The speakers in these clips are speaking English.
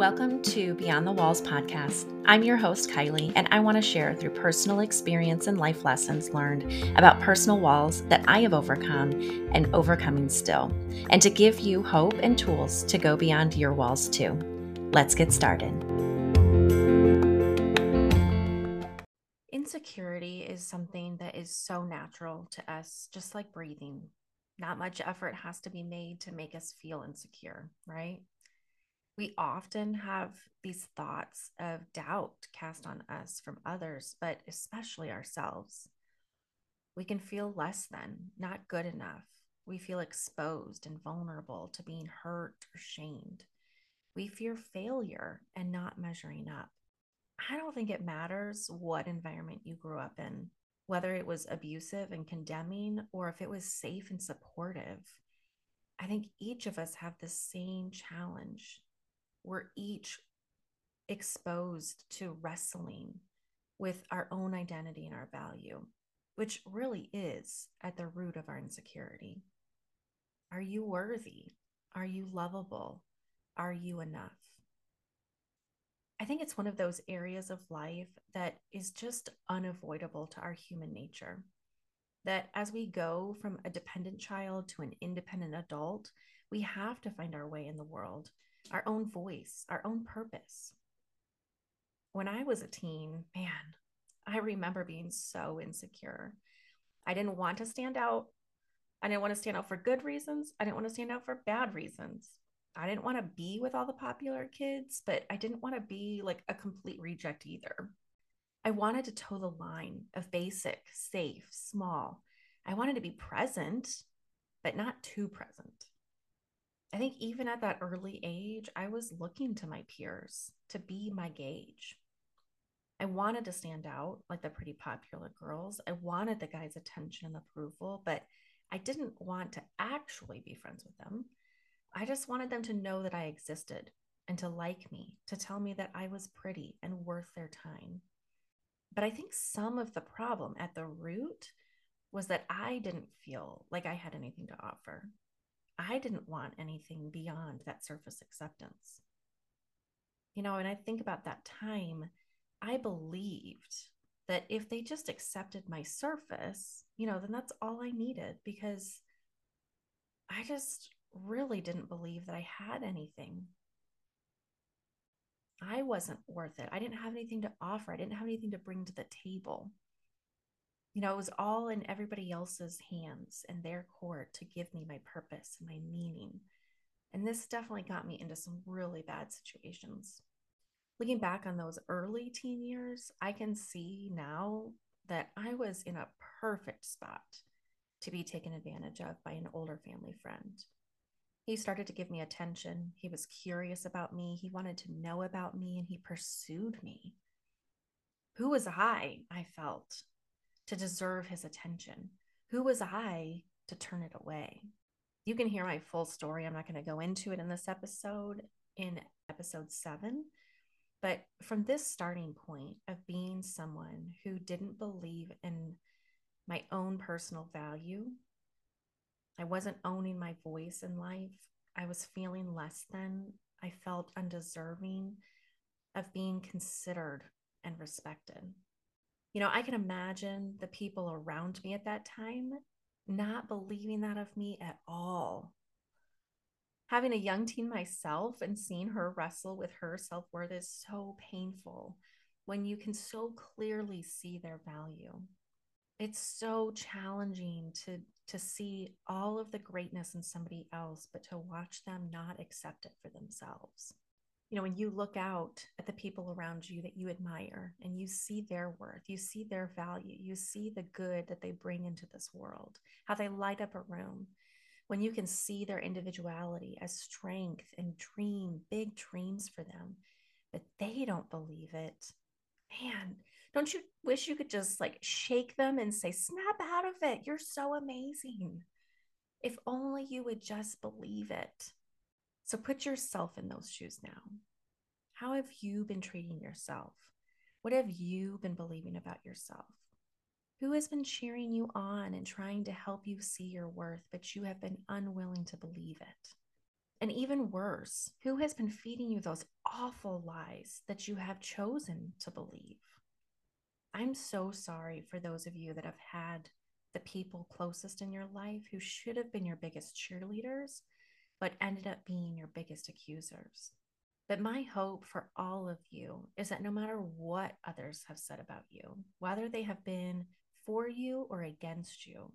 Welcome to Beyond the Walls podcast. I'm your host, Kylie, and I want to share through personal experience and life lessons learned about personal walls that I have overcome and overcoming still, and to give you hope and tools to go beyond your walls too. Let's get started. Insecurity is something that is so natural to us, just like breathing. Not much effort has to be made to make us feel insecure, right? We often have these thoughts of doubt cast on us from others, but especially ourselves. We can feel less than, not good enough. We feel exposed and vulnerable to being hurt or shamed. We fear failure and not measuring up. I don't think it matters what environment you grew up in, whether it was abusive and condemning or if it was safe and supportive. I think each of us have the same challenge. We're each exposed to wrestling with our own identity and our value, which really is at the root of our insecurity. Are you worthy? Are you lovable? Are you enough? I think it's one of those areas of life that is just unavoidable to our human nature, that as we go from a dependent child to an independent adult, we have to find our way in the world. Our own voice, our own purpose. When I was a teen, man, I remember being so insecure. I didn't want to stand out. I didn't want to stand out for good reasons. I didn't want to stand out for bad reasons. I didn't want to be with all the popular kids, but I didn't want to be like a complete reject either. I wanted to toe the line of basic, safe, small. I wanted to be present, but not too present. I think even at that early age, I was looking to my peers to be my gauge. I wanted to stand out like the pretty popular girls. I wanted the guys' attention and approval, but I didn't want to actually be friends with them. I just wanted them to know that I existed and to like me, to tell me that I was pretty and worth their time. But I think some of the problem at the root was that I didn't feel like I had anything to offer. I didn't want anything beyond that surface acceptance. You know, and I think about that time, I believed that if they just accepted my surface, you know, then that's all I needed, because I just really didn't believe that I had anything. I wasn't worth it. I didn't have anything to offer. I didn't have anything to bring to the table. You know, it was all in everybody else's hands and their court to give me my purpose and my meaning. And this definitely got me into some really bad situations. Looking back on those early teen years, I can see now that I was in a perfect spot to be taken advantage of by an older family friend. He started to give me attention. He was curious about me. He wanted to know about me, and he pursued me. Who was I felt, to deserve his attention? Who was I to turn it away? You can hear my full story. I'm not going to go into it in this episode, in episode 7. But from this starting point of being someone who didn't believe in my own personal value, I wasn't owning my voice in life. I was feeling less than. I felt undeserving of being considered and respected. You know, I can imagine the people around me at that time not believing that of me at all. Having a young teen myself and seeing her wrestle with her self-worth is so painful when you can so clearly see their value. It's so challenging to see all of the greatness in somebody else, but to watch them not accept it for themselves. You know, when you look out at the people around you that you admire and you see their worth, you see their value, you see the good that they bring into this world, how they light up a room. When you can see their individuality as strength and dream, big dreams for them, but they don't believe it. Man, don't you wish you could just like shake them and say, snap out of it. You're so amazing. If only you would just believe it. So put yourself in those shoes now. How have you been treating yourself? What have you been believing about yourself? Who has been cheering you on and trying to help you see your worth, but you have been unwilling to believe it? And even worse, who has been feeding you those awful lies that you have chosen to believe? I'm so sorry for those of you that have had the people closest in your life who should have been your biggest cheerleaders, but ended up being your biggest accusers. But my hope for all of you is that no matter what others have said about you, whether they have been for you or against you,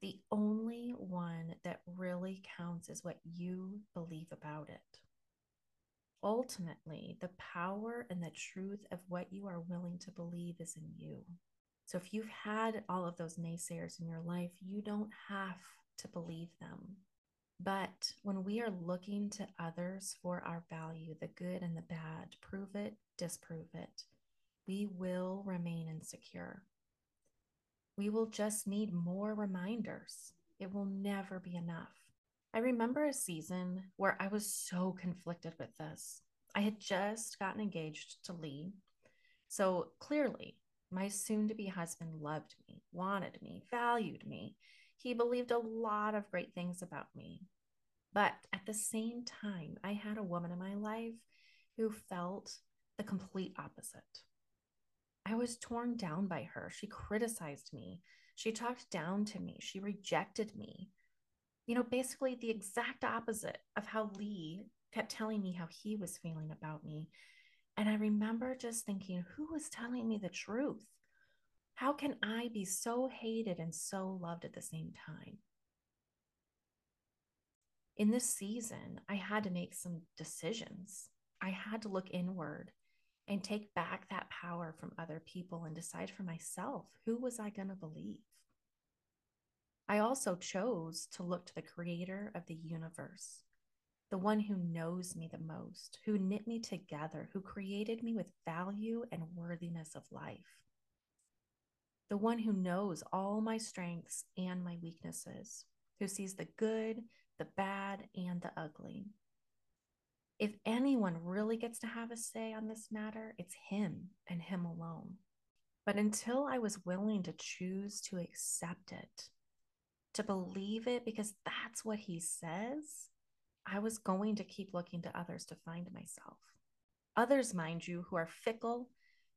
the only one that really counts is what you believe about it. Ultimately, the power and the truth of what you are willing to believe is in you. So if you've had all of those naysayers in your life, you don't have to believe them. But when we are looking to others for our value, the good and the bad, prove it, disprove it, we will remain insecure. We will just need more reminders. It will never be enough. I remember a season where I was so conflicted with this. I had just gotten engaged to Lee. So clearly, my soon-to-be husband loved me, wanted me, valued me. He believed a lot of great things about me. But at the same time, I had a woman in my life who felt the complete opposite. I was torn down by her. She criticized me. She talked down to me. She rejected me. You know, basically the exact opposite of how Lee kept telling me how he was feeling about me. And I remember just thinking, who is telling me the truth? How can I be so hated and so loved at the same time? In this season, I had to make some decisions. I had to look inward and take back that power from other people and decide for myself, who was I going to believe? I also chose to look to the creator of the universe, the one who knows me the most, who knit me together, who created me with value and worthiness of life, the one who knows all my strengths and my weaknesses, who sees the good, the bad, and the ugly. If anyone really gets to have a say on this matter, it's him and him alone. But until I was willing to choose to accept it, to believe it, because that's what he says, I was going to keep looking to others to find myself. Others, mind you, who are fickle,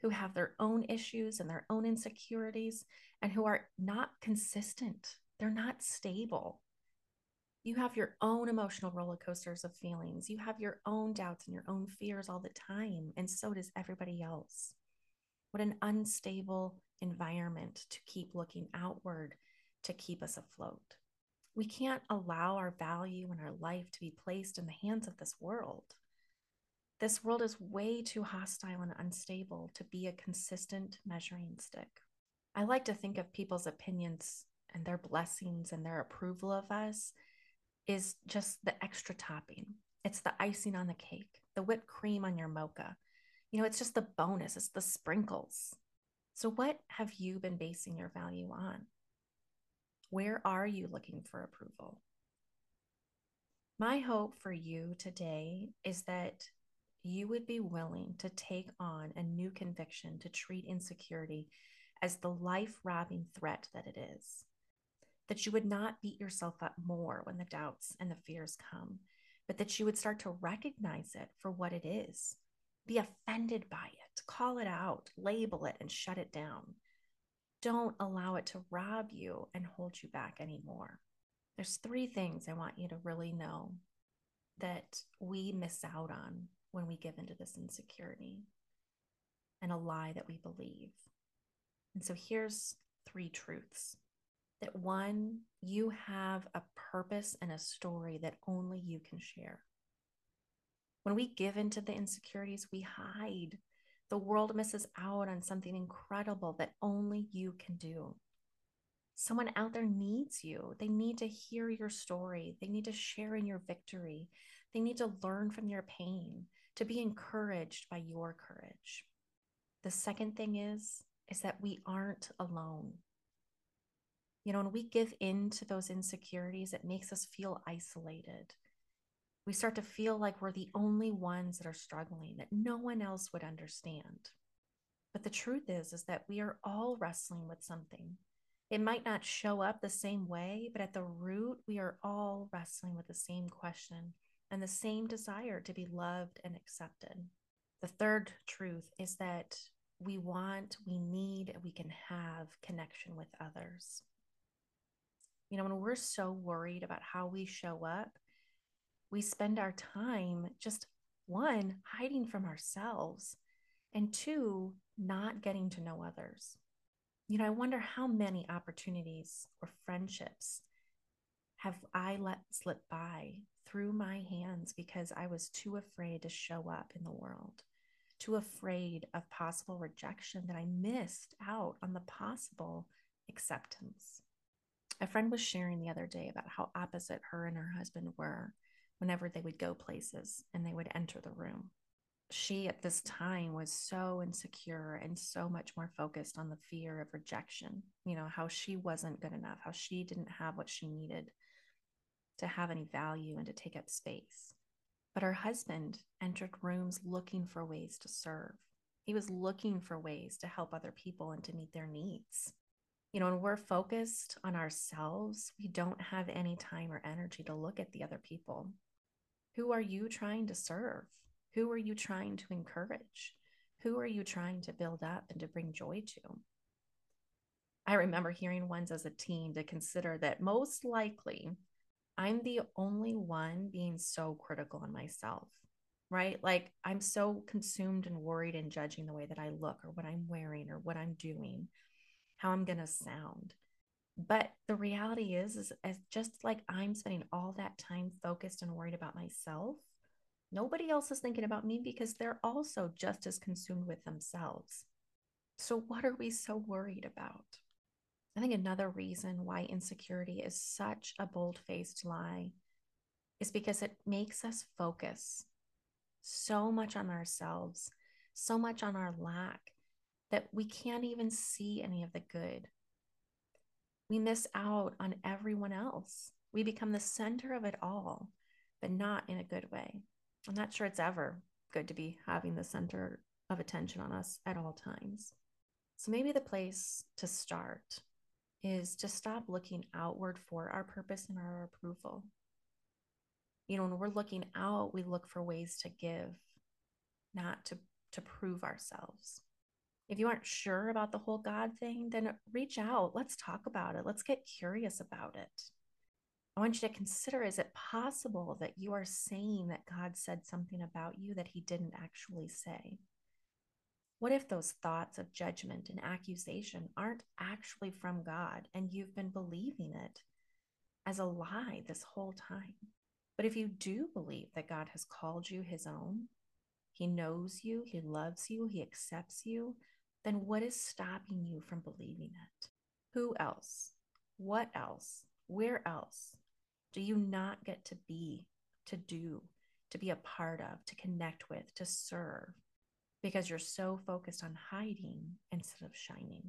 who have their own issues and their own insecurities, and who are not consistent. They're not stable. You have your own emotional roller coasters of feelings. You have your own doubts and your own fears all the time. And so does everybody else. What an unstable environment to keep looking outward to keep us afloat. We can't allow our value and our life to be placed in the hands of this world. This world is way too hostile and unstable to be a consistent measuring stick. I like to think of people's opinions and their blessings and their approval of us is just the extra topping. It's the icing on the cake, the whipped cream on your mocha. You know, it's just the bonus. It's the sprinkles. So what have you been basing your value on? Where are you looking for approval? My hope for you today is that you would be willing to take on a new conviction to treat insecurity as the life-robbing threat that it is. That you would not beat yourself up more when the doubts and the fears come, but that you would start to recognize it for what it is, be offended by it, call it out, label it, and shut it down. Don't allow it to rob you and hold you back anymore. There's three things I want you to really know that we miss out on when we give into this insecurity and a lie that we believe. And so here's three truths. That one, you have a purpose and a story that only you can share. When we give into the insecurities, we hide. The world misses out on something incredible that only you can do. Someone out there needs you. They need to hear your story. They need to share in your victory. They need to learn from your pain, to be encouraged by your courage. The second thing is that we aren't alone. You know, when we give in to those insecurities, it makes us feel isolated. We start to feel like we're the only ones that are struggling, that no one else would understand. But the truth is that we are all wrestling with something. It might not show up the same way, but at the root, we are all wrestling with the same question and the same desire to be loved and accepted. The third truth is that we want, we need, we can have connection with others. You know, when we're so worried about how we show up, we spend our time just, one, hiding from ourselves, and two, not getting to know others. You know, I wonder how many opportunities or friendships have I let slip by through my hands because I was too afraid to show up in the world, too afraid of possible rejection that I missed out on the possible acceptance. A friend was sharing the other day about how opposite her and her husband were whenever they would go places and they would enter the room. She at this time was so insecure and so much more focused on the fear of rejection, you know, how she wasn't good enough, how she didn't have what she needed to have any value and to take up space. But her husband entered rooms looking for ways to serve. He was looking for ways to help other people and to meet their needs. You know, when we're focused on ourselves, we don't have any time or energy to look at the other people. Who are you trying to serve? Who are you trying to encourage? Who are you trying to build up and to bring joy to? I remember hearing once as a teen to consider that most likely I'm the only one being so critical on myself, right? Like I'm so consumed and worried and judging the way that I look or what I'm wearing or what I'm doing, how I'm going to sound. But the reality is as just like I'm spending all that time focused and worried about myself, nobody else is thinking about me because they're also just as consumed with themselves. So what are we so worried about? I think another reason why insecurity is such a bold-faced lie is because it makes us focus so much on ourselves, so much on our lack, that we can't even see any of the good. We miss out on everyone else. We become the center of it all, but not in a good way. I'm not sure it's ever good to be having the center of attention on us at all times. So maybe the place to start is to stop looking outward for our purpose and our approval. You know, when we're looking out, we look for ways to give, not to prove ourselves. If you aren't sure about the whole God thing, then reach out. Let's talk about it. Let's get curious about it. I want you to consider, is it possible that you are saying that God said something about you that he didn't actually say? What if those thoughts of judgment and accusation aren't actually from God and you've been believing it as a lie this whole time? But if you do believe that God has called you his own, he knows you, he loves you, he accepts you, then what is stopping you from believing it? Who else? What else? Where else do you not get to be, to do, to be a part of, to connect with, to serve? Because you're so focused on hiding instead of shining.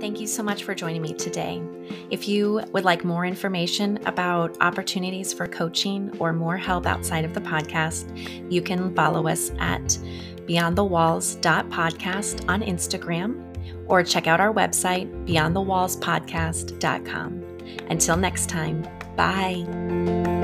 Thank you so much for joining me today. If you would like more information about opportunities for coaching or more help outside of the podcast, you can follow us at beyondthewalls.podcast on Instagram or check out our website, beyondthewallspodcast.com. Until next time, bye.